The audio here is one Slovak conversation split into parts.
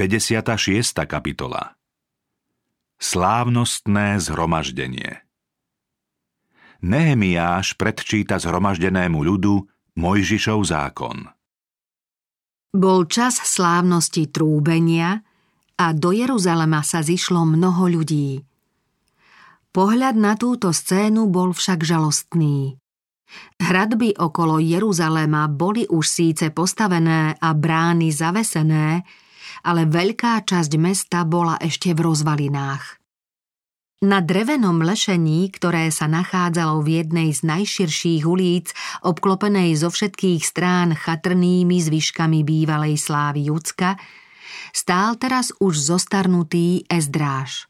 56. kapitola. Slávnostné zhromaždenie. Nehemiáš predčíta zhromaždenému ľudu Mojžišov zákon. Bol čas slávnosti trúbenia a do Jeruzalema sa zišlo mnoho ľudí. Pohľad na túto scénu bol však žalostný. Hradby okolo Jeruzalema boli už síce postavené a brány zavesené, ale veľká časť mesta bola ešte v rozvalinách. Na drevenom lešení, ktoré sa nachádzalo v jednej z najširších ulíc, obklopenej zo všetkých strán chatrnými zvyškami bývalej slávy Judska, stál teraz už zostarnutý Ezdráš.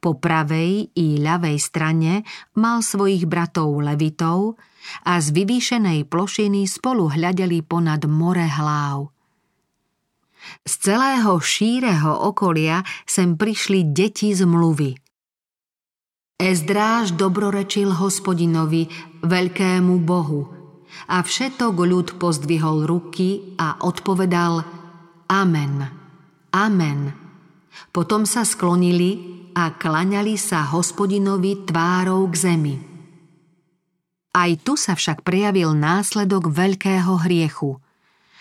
Po pravej i ľavej strane mal svojich bratov levitov a z vyvýšenej plošiny spolu hľadeli ponad more hláv. Z celého šíreho okolia sem prišli deti z mluvy. Ezdráš dobrorečil Hospodinovi, veľkému Bohu, a všetok ľud pozdvihol ruky a odpovedal: Amen, amen. Potom sa sklonili a klaňali sa Hospodinovi tvárou k zemi. Aj tu sa však prejavil následok veľkého hriechu.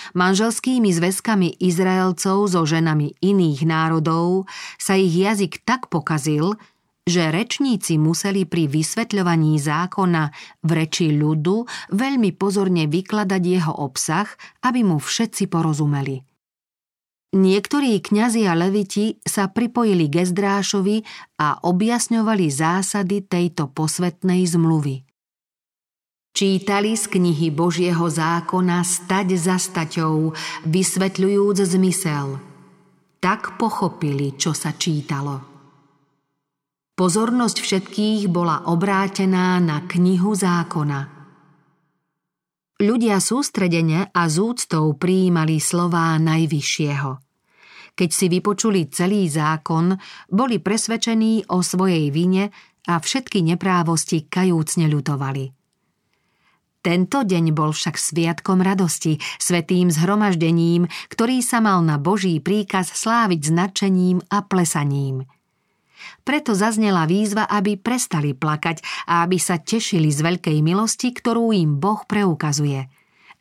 Manželskými zväzkami Izraelcov so ženami iných národov sa ich jazyk tak pokazil, že rečníci museli pri vysvetľovaní zákona v reči ľudu veľmi pozorne vykladať jeho obsah, aby mu všetci porozumeli. Niektorí kňazi a leviti sa pripojili k Ezdrášovi a objasňovali zásady tejto posvetnej zmluvy. Čítali z knihy Božieho zákona stať za staťou, vysvetľujúc zmysel. Tak pochopili, čo sa čítalo. Pozornosť všetkých bola obrátená na knihu zákona. Ľudia sústredene a z úctou prijímali slová Najvyššieho. Keď si vypočuli celý zákon, boli presvedčení o svojej vine a všetky neprávosti kajúcne ľutovali. Tento deň bol však sviatkom radosti, svätým zhromaždením, ktorý sa mal na Boží príkaz sláviť značením a plesaním. Preto zaznela výzva, aby prestali plakať a aby sa tešili z veľkej milosti, ktorú im Boh preukazuje.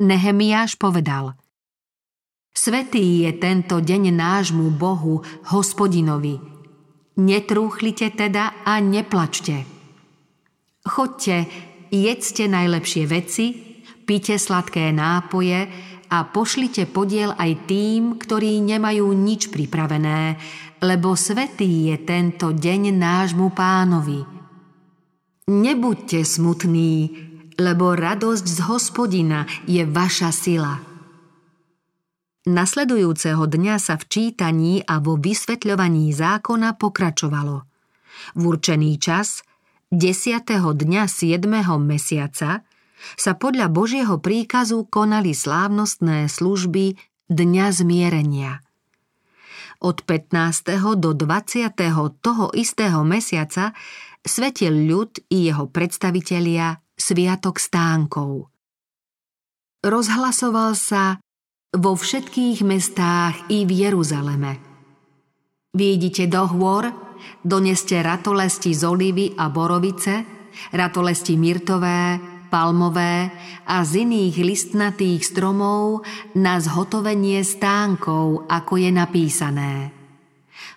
Nehemiáš povedal: Svätý je tento deň nášmu Bohu, Hospodinovi. Netrúchlite teda a neplačte. Chodte, jedzte najlepšie veci, pite sladké nápoje a pošlite podiel aj tým, ktorí nemajú nič pripravené, lebo svätý je tento deň nášmu Pánovi. Nebuďte smutní, lebo radosť z Hospodina je vaša sila. Nasledujúceho dňa sa v čítaní a vo vysvetľovaní zákona pokračovalo. V určený čas 10. dňa 7. mesiaca sa podľa Božieho príkazu konali slávnostné služby Dňa zmierenia. Od 15. do 20. toho istého mesiaca svetil ľud i jeho predstavitelia Sviatok stánkov. Rozhlasoval sa vo všetkých mestách i v Jeruzaleme. Vyjdite do hôr, doneste ratolesti z olivy a borovice, ratolesti myrtové, palmové a z iných listnatých stromov na zhotovenie stánkov, ako je napísané.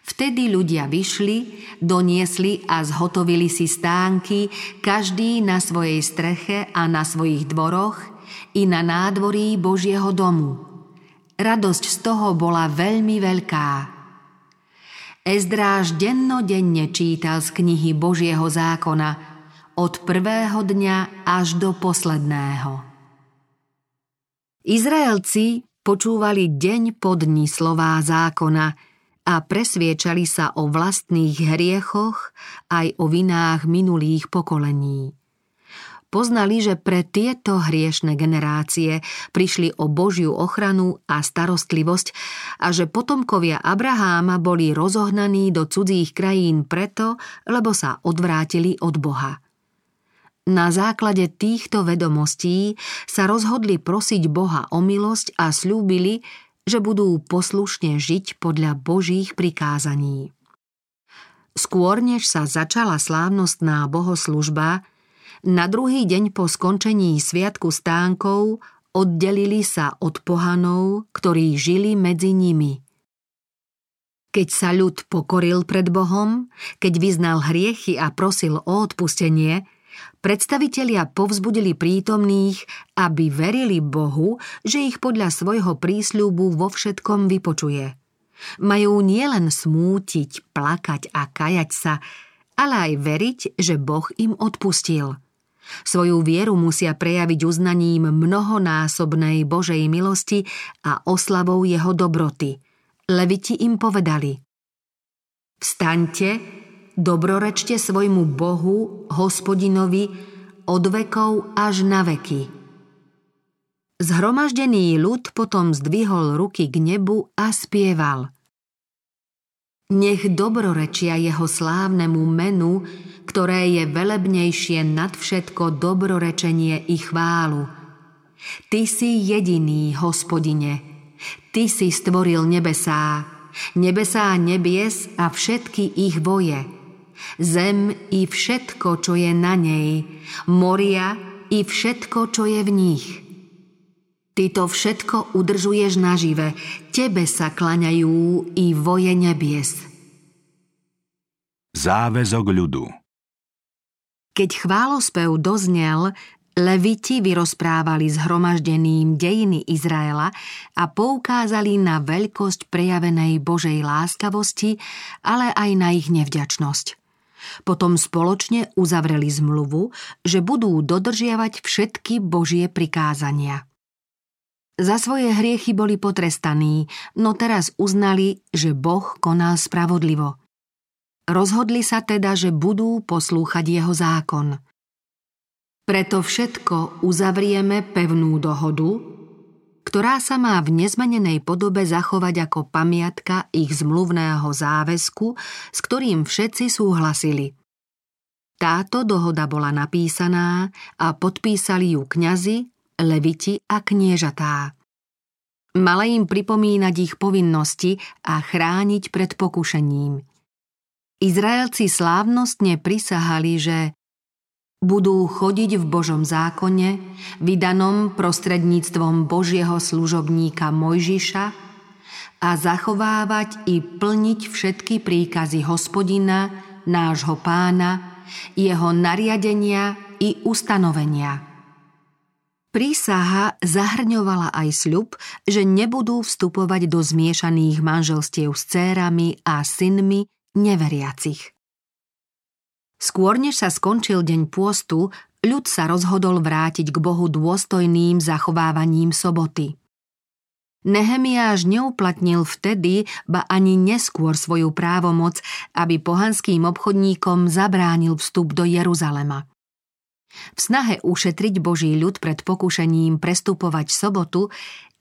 Vtedy ľudia vyšli, doniesli a zhotovili si stánky, každý na svojej streche a na svojich dvoroch i na nádvorí Božieho domu. Radosť z toho bola veľmi veľká. Ezdráš dennodenne čítal z knihy Božieho zákona od prvého dňa až do posledného. Izraelci počúvali deň po dni slová zákona a presviečali sa o vlastných hriechoch aj o vinách minulých pokolení. Poznali, že pre tieto hriešne generácie prišli o Božiu ochranu a starostlivosť a že potomkovia Abraháma boli rozohnaní do cudzích krajín preto, lebo sa odvrátili od Boha. Na základe týchto vedomostí sa rozhodli prosiť Boha o milosť a sľúbili, že budú poslušne žiť podľa Božích prikázaní. Skôr než sa začala slávnostná bohoslužba, na druhý deň po skončení Sviatku stánkov oddelili sa od pohanov, ktorí žili medzi nimi. Keď sa ľud pokoril pred Bohom, keď vyznal hriechy a prosil o odpustenie, predstavitelia povzbudili prítomných, aby verili Bohu, že ich podľa svojho prísľubu vo všetkom vypočuje. Majú nielen smútiť, plakať a kajať sa, ale aj veriť, že Boh im odpustil. Svoju vieru musia prejaviť uznaním mnohonásobnej Božej milosti a oslavou jeho dobroty. Leviti im povedali: Vstaňte, dobrorečte svojmu Bohu, Hospodinovi, od vekov až na veky. Zhromaždený ľud potom zdvihol ruky k nebu a spieval: Nech dobrorečia jeho slávnemu menu, ktoré je velebnejšie nad všetko dobrorečenie i chválu. Ty si jediný, Hospodine. Ty si stvoril nebesá, nebesá nebies a všetky ich voje, zem i všetko, čo je na nej, moria i všetko, čo je v nich. Ty to všetko udržuješ nažive, tebe sa klaňajú i voje nebies. Záväzok ľudu. Keď chválospev doznel, Leviti vyrozprávali zhromaždeným dejiny Izraela a poukázali na veľkosť prejavenej Božej láskavosti, ale aj na ich nevďačnosť. Potom spoločne uzavreli zmluvu, že budú dodržiavať všetky Božie prikázania. Za svoje hriechy boli potrestaní, no teraz uznali, že Boh konal spravodlivo. Rozhodli sa teda, že budú poslúchať jeho zákon. Preto všetko uzavrieme pevnú dohodu, ktorá sa má v nezmenenej podobe zachovať ako pamiatka ich zmluvného záväzku, s ktorým všetci súhlasili. Táto dohoda bola napísaná a podpísali ju kňazi, leviti a kniežatá. Mala im pripomínať ich povinnosti a chrániť pred pokušením. Izraelci slávnostne prisahali, že budú chodiť v Božom zákone, vydanom prostredníctvom Božieho služobníka Mojžiša, a zachovávať i plniť všetky príkazy Hospodina, nášho Pána, jeho nariadenia i ustanovenia. Prísaha zahrňovala aj sľub, že nebudú vstupovať do zmiešaných manželstiev s dcérami a synmi neveriacich. Skôr než sa skončil deň pôstu, ľud sa rozhodol vrátiť k Bohu dôstojným zachovávaním soboty. Nehemiáš neuplatnil vtedy, ba ani neskôr svoju právomoc, aby pohanským obchodníkom zabránil vstup do Jeruzalema. V snahe ušetriť Boží ľud pred pokušením prestupovať sobotu,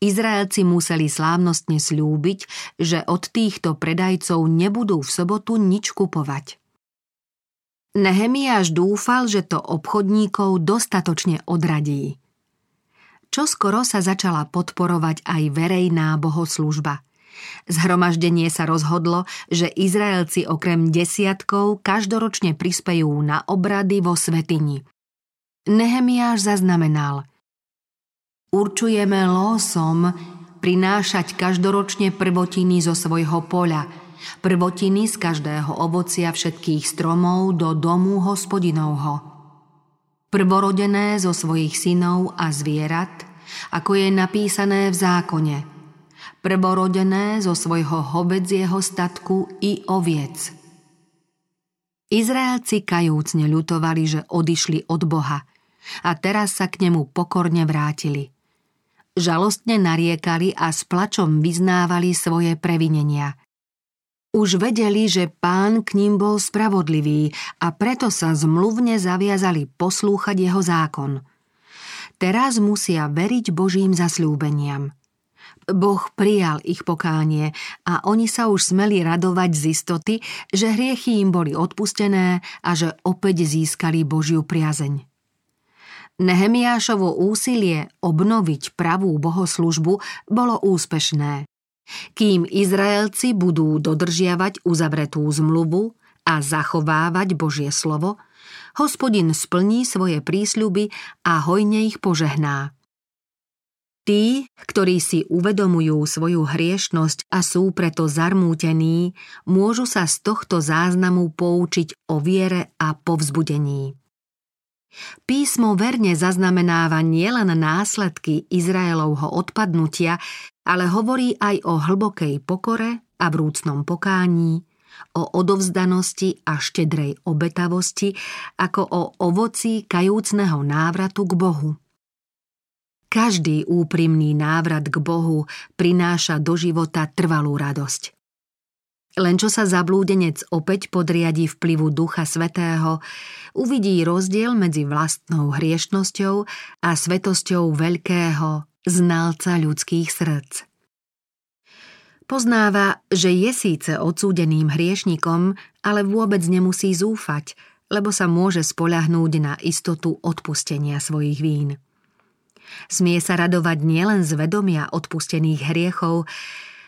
Izraelci museli slávnostne sľúbiť, že od týchto predajcov nebudú v sobotu nič kupovať. Nehemiáš dúfal, že to obchodníkov dostatočne odradí. Čoskoro sa začala podporovať aj verejná bohoslužba. Zhromaždenie sa rozhodlo, že Izraelci okrem desiatkov každoročne prispejú na obrady vo svätyni. Nehemiáš zaznamenal: Určujeme lósom prinášať každoročne prvotiny zo svojho poľa, prvotiny z každého ovocia všetkých stromov do domu Hospodinovho. Prvorodené zo svojich synov a zvierat, ako je napísané v zákone. Prvorodené zo svojho hovädzieho statku i oviec. Izraelci kajúcne ľutovali, že odišli od Boha, a teraz sa k nemu pokorne vrátili. Žalostne nariekali a s plačom vyznávali svoje previnenia. Už vedeli, že Pán k ním bol spravodlivý, a preto sa zmluvne zaviazali poslúchať jeho zákon. Teraz musia veriť Božím zasľúbeniam. Boh prijal ich pokánie a oni sa už smeli radovať z istoty, že hriechy im boli odpustené a že opäť získali Božiu priazeň. Nehemiášovo úsilie obnoviť pravú bohoslužbu bolo úspešné. kým Izraelci budú dodržiavať uzavretú zmluvu a zachovávať Božie slovo, Hospodin splní svoje prísľuby a hojne ich požehná. Tí, ktorí si uvedomujú svoju hriešnosť a sú preto zarmútení, môžu sa z tohto záznamu poučiť o viere a povzbudení. Písmo verne zaznamenáva nielen následky Izraelovho odpadnutia, ale hovorí aj o hlbokej pokore a vrúcnom pokání, o odovzdanosti a štedrej obetavosti, ako o ovoci kajúcneho návratu k Bohu. Každý úprimný návrat k Bohu prináša do života trvalú radosť. Len čo sa zablúdenec opäť podriadi vplyvu Ducha Svätého, uvidí rozdiel medzi vlastnou hriešnosťou a svätosťou veľkého znalca ľudských srdc. Poznáva, že je síce odsúdeným hriešnikom, ale vôbec nemusí zúfať, lebo sa môže spoľahnúť na istotu odpustenia svojich vín. Smie sa radovať nielen z vedomia odpustených hriechov,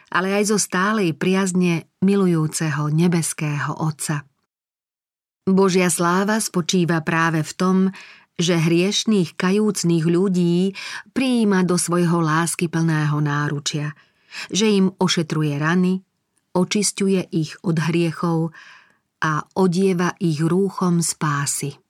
ale aj zo stálej priazne milujúceho nebeského Otca. Božia sláva spočíva práve v tom, že hriešných kajúcných ľudí prijíma do svojho láskyplného náručia, že im ošetruje rany, očisťuje ich od hriechov a odieva ich rúchom spásy.